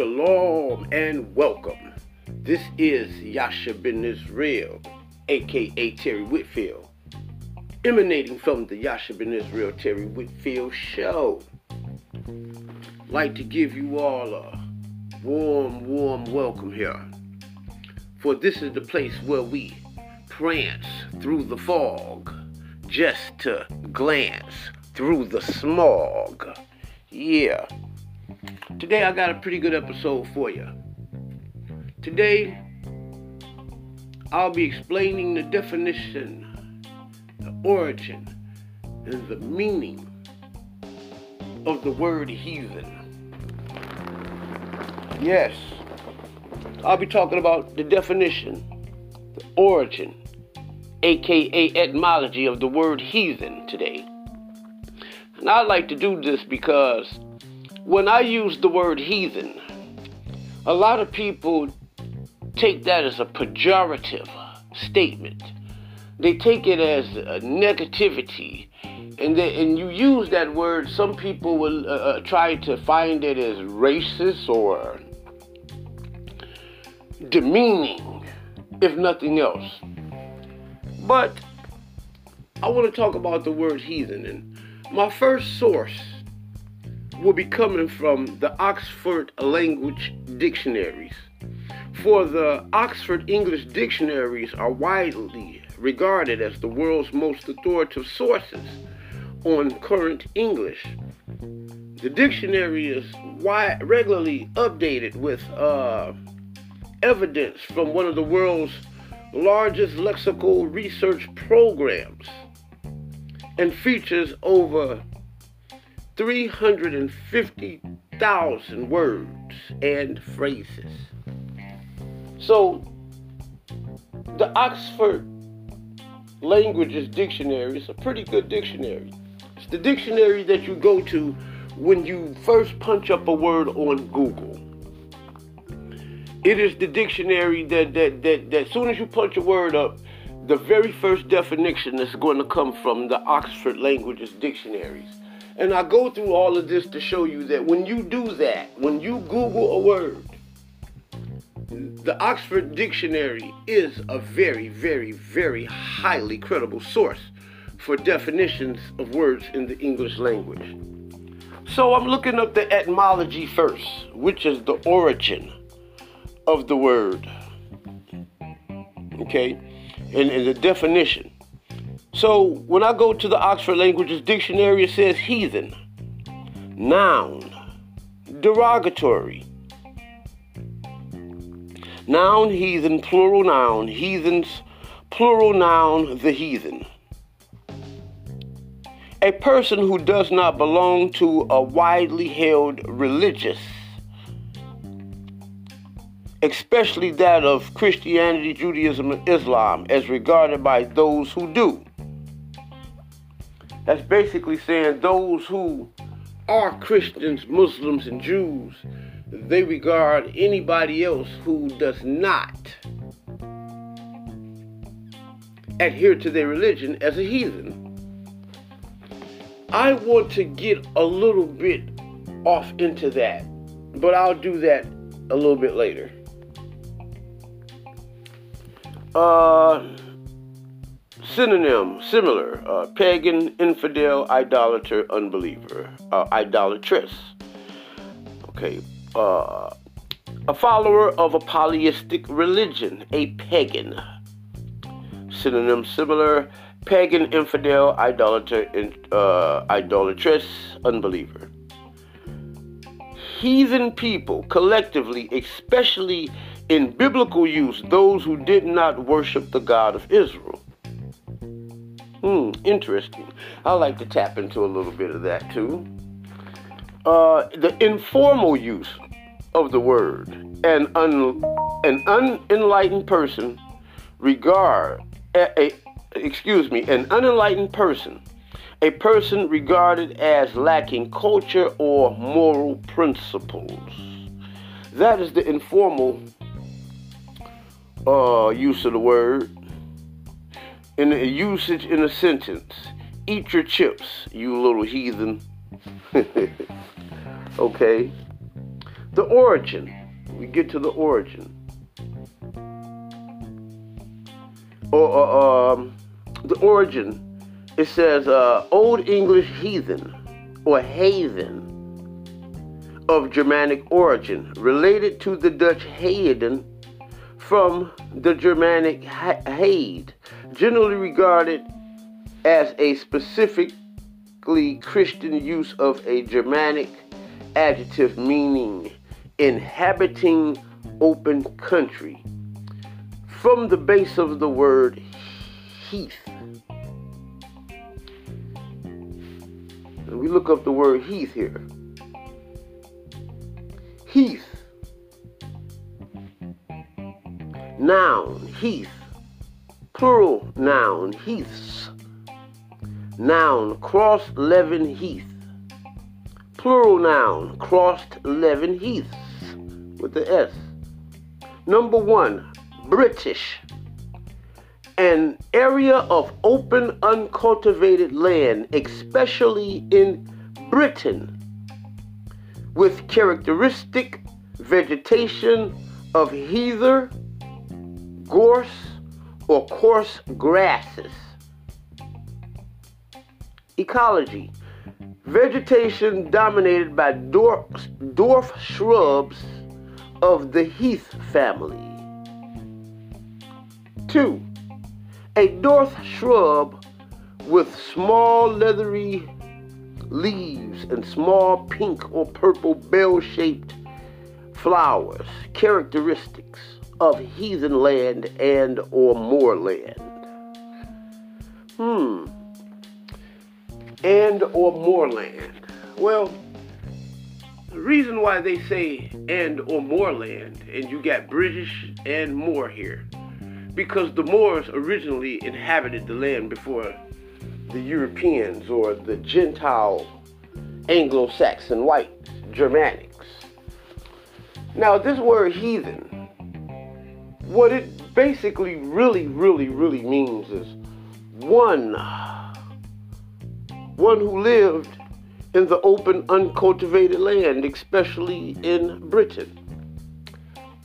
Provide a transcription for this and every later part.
Shalom and welcome. This is Yasha Ben Israel, aka Terry Whitfield, emanating from the Yasha Ben Israel Terry Whitfield Show. I'd like to give you all a warm welcome here. For this is the place where we prance through the fog just to glance through the smog. Yeah. Today I got a pretty good episode for you. Today I'll be explaining the definition, the origin, and the meaning of the word heathen. Yes, I'll be talking about the definition, the origin, aka etymology of the word heathen today. And I like to do this because when I use the word heathen, a lot of people take that as a pejorative statement. They take it as a negativity, and you use that word. Some people will try to find it as racist or demeaning, if nothing else. But I want to talk about the word heathen, and my first source will be coming from the Oxford English Dictionaries. For the Oxford English Dictionaries are widely regarded as the world's most authoritative sources on current English. The dictionary is regularly updated with evidence from one of the world's largest lexical research programs and features over 350,000 words and phrases. So, the Oxford Languages Dictionary is a pretty good dictionary. It's the dictionary that you go to when you first punch up a word on Google. It is the dictionary that as soon as you punch a word up, the very first definition is going to come from the Oxford Languages Dictionaries. And I go through all of this to show you that when you do that, when you Google a word, the Oxford Dictionary is a very highly credible source for definitions of words in the English language. So I'm looking up the etymology first, which is the origin of the word. Okay? And the definition. So, when I go to the Oxford Languages Dictionary, it says heathen, noun, derogatory. Noun, heathen, plural noun, heathens, plural noun, the heathen. A person who does not belong to a widely held religious, especially that of Christianity, Judaism, and Islam, as regarded by those who do. That's basically saying those who are Christians, Muslims, and Jews, they regard anybody else who does not adhere to their religion as a heathen. I want to get a little bit off into that, but I'll do that a little bit later. Synonym, similar, pagan, infidel, idolater, unbeliever, idolatress. Okay, a follower of a polytheistic religion, a pagan. Synonym, similar, pagan, infidel, idolater, idolatress, unbeliever. Heathen people, collectively, especially in biblical use, those who did not worship the God of Israel. Interesting. I like to tap into a little bit of that too. The informal use of the word, an unenlightened person, a person regarded as lacking culture or moral principles. That is the informal use of the word. In the usage in a sentence, eat your chips, you little heathen. Okay. The origin. We get to the origin. The origin. It says Old English heathen or haven of Germanic origin, related to the Dutch heiden from the Germanic haid, generally regarded as a specifically Christian use of a Germanic adjective meaning inhabiting open country, from the base of the word heath. We look up the word heath here. Heath. Noun, heath. Plural noun, heaths. Noun, cross-leaven heath. Plural noun, crossed-leaven heaths, with the S. Number one, British. An area of open, uncultivated land, especially in Britain, with characteristic vegetation of heather, gorse, or coarse grasses. Ecology. Vegetation dominated by dwarf shrubs of the heath family. 2. A dwarf shrub with small leathery leaves and small pink or purple bell-shaped flowers, characteristics of heathen land and or moorland. And or moorland. Well, the reason why they say and or moorland, and you got British and moor here, because the Moors originally inhabited the land before the Europeans or the Gentile Anglo-Saxon white Germanics. Now this word heathen, what it basically really means is one who lived in the open uncultivated land, especially in Britain.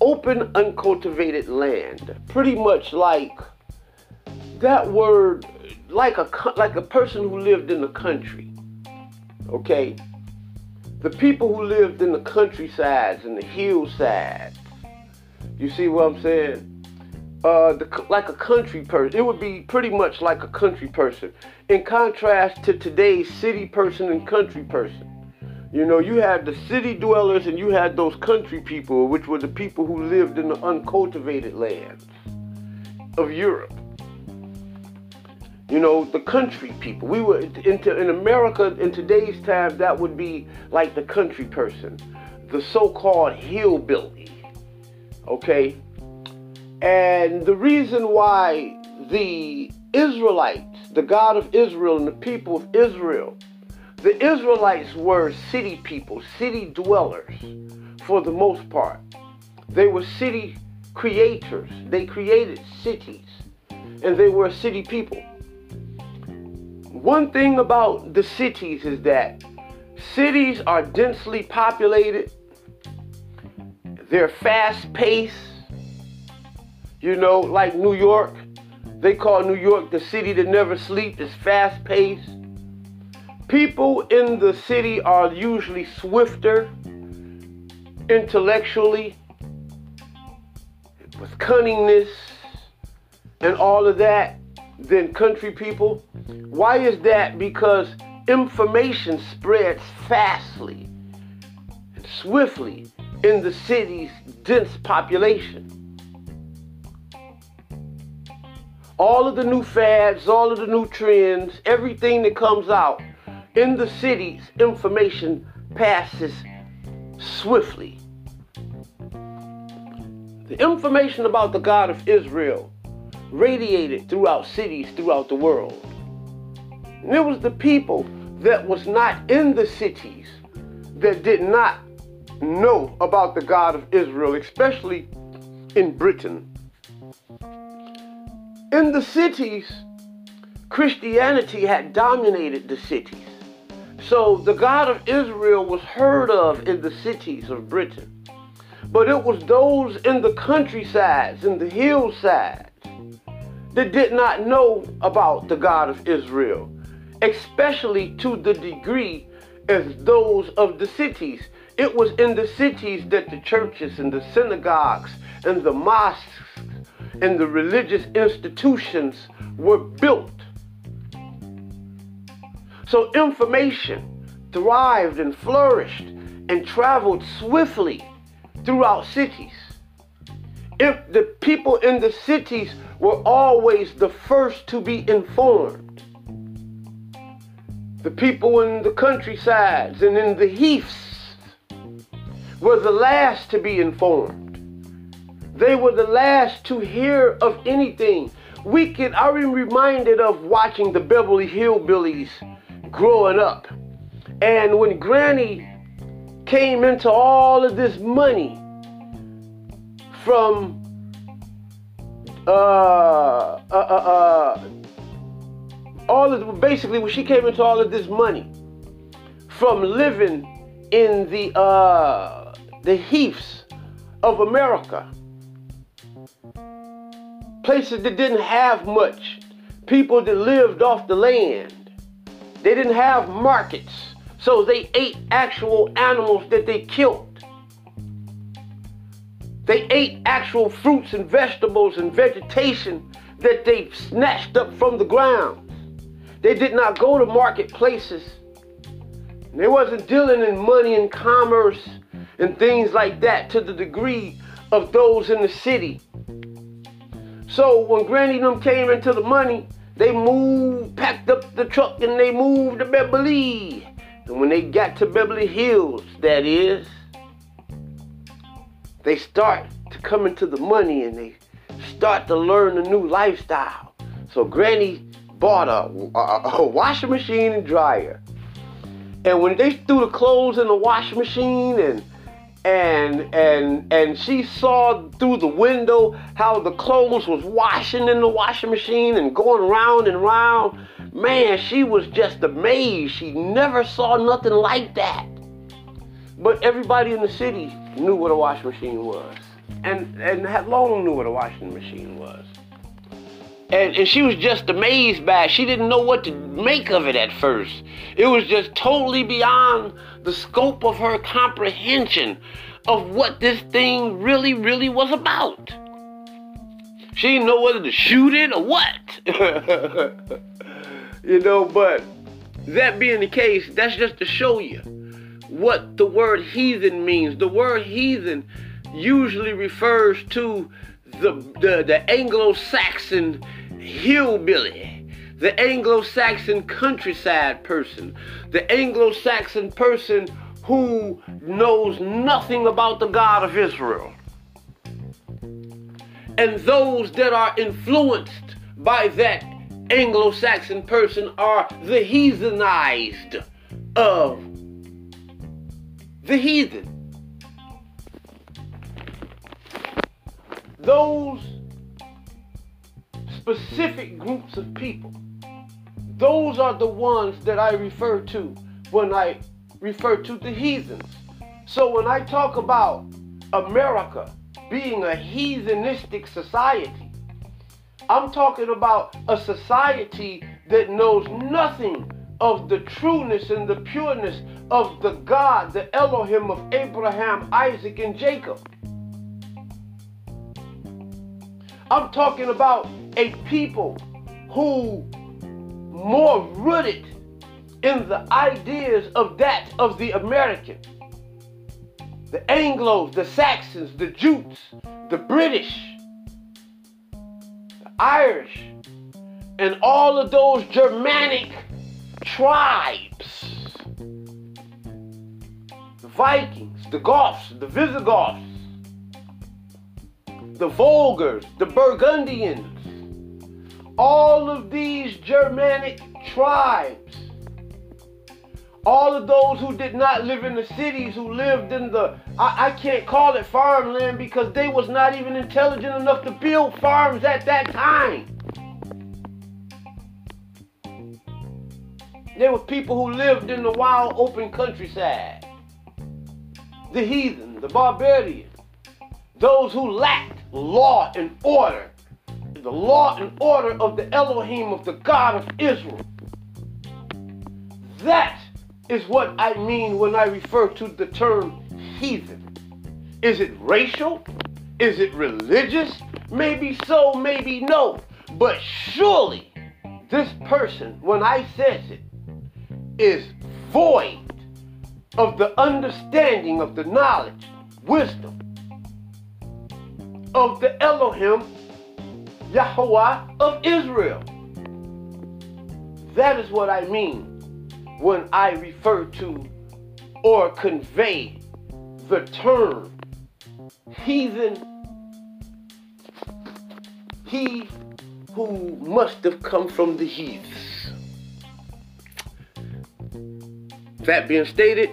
Open uncultivated land, pretty much like that word, like a person who lived in the country. Okay, the people who lived in the countrysides and the hillsides. You see what I'm saying? Like a country person. It would be pretty much like a country person, in contrast to today's city person and country person. You know, you had the city dwellers and you had those country people, which were the people who lived in the uncultivated lands of Europe. You know, the country people. We were in America in today's time, that would be like the country person, the so-called hillbilly. Okay? And the reason why the Israelites, the God of Israel and the people of Israel, the Israelites were city people, city dwellers, for the most part. They were city creators. They created cities, and they were city people. One thing about the cities is that cities are densely populated. They're fast-paced. You know, like New York. They call New York the city that never sleeps. It's fast-paced. People in the city are usually swifter, intellectually, with cunningness and all of that, than country people. Why is that? Because information spreads fastly and swiftly in the city's dense population. All of the new fads, all of the new trends, everything that comes out, in the cities, information passes swiftly. The information about the God of Israel radiated throughout cities throughout the world. And it was the people that was not in the cities that did not know about the God of Israel, especially in Britain. In the cities, Christianity had dominated the cities. So the God of Israel was heard of in the cities of Britain. But it was those in the countrysides, in the hillsides, that did not know about the God of Israel, especially to the degree as those of the cities. It was in the cities that the churches and the synagogues and the mosques and the religious institutions were built. So information thrived and flourished and traveled swiftly throughout cities. If the people in the cities were always the first to be informed, the people in the countrysides and in the heaths were the last to be informed. They were the last to hear of anything. I'm reminded of watching the Beverly Hillbillies growing up. And when Granny came into all of this money from when she came into all of this money from living in the heaths of America, places that didn't have much, people that lived off the land, they didn't have markets, so they ate actual animals that they killed. They ate actual fruits and vegetables and vegetation that they snatched up from the ground. They did not go to marketplaces. They wasn't dealing in money and commerce and things like that to the degree of those in the city. So when Granny and them came into the money, they moved, packed up the truck, and they moved to Beverly. And when they got to Beverly Hills, that is, they start to come into the money and they start to learn a new lifestyle. So Granny bought a washing machine and dryer. And when they threw the clothes in the washing machine and she saw through the window how the clothes was washing in the washing machine and going round and round. Man, she was just amazed. She never saw nothing like that. But everybody in the city knew what a washing machine was. And had long knew what a washing machine was. And she was just amazed by it. She didn't know what to make of it at first. It was just totally beyond the scope of her comprehension of what this thing really, really was about. She didn't know whether to shoot it or what. You know, but that being the case, that's just to show you what the word heathen means. The word heathen usually refers to the Anglo-Saxon hillbilly, the Anglo-Saxon countryside person, the Anglo-Saxon person who knows nothing about the God of Israel. And those that are influenced by that Anglo-Saxon person are the heathenized of the heathen. Those specific groups of people, those are the ones that I refer to when I refer to the heathens. So when I talk about America being a heathenistic society, I'm talking about a society that knows nothing of the trueness and the pureness of the God, the Elohim of Abraham, Isaac, and Jacob. I'm talking about a people who more rooted in the ideas of that of the American, the Anglos, the Saxons, the Jutes, the British, the Irish, and all of those Germanic tribes, the Vikings, the Goths, the Visigoths, the Volgars, the Burgundians, all of these Germanic tribes, all of those who did not live in the cities, who lived in the, I can't call it farmland because they was not even intelligent enough to build farms at that time. They were people who lived in the wild open countryside, the heathen, the barbarians. those who lacked law and order, the law and order of the Elohim, of the God of Israel. That is what I mean when I refer to the term heathen. Is it racial? Is it religious? Maybe so, maybe no. But surely this person, when I says it, is void of the understanding, of the knowledge, wisdom of the Elohim, Yahowah of Israel. That is what I mean when I refer to or convey the term heathen, he who must have come from the heaths. That being stated,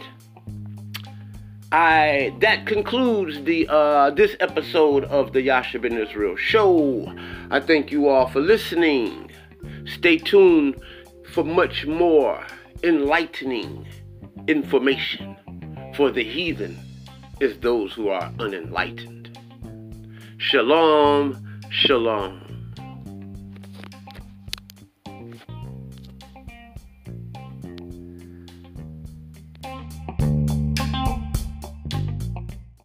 that concludes this episode of the Yasha Ben Israel Show. I thank you all for listening. Stay tuned for much more enlightening information, for the heathen is those who are unenlightened. Shalom, shalom.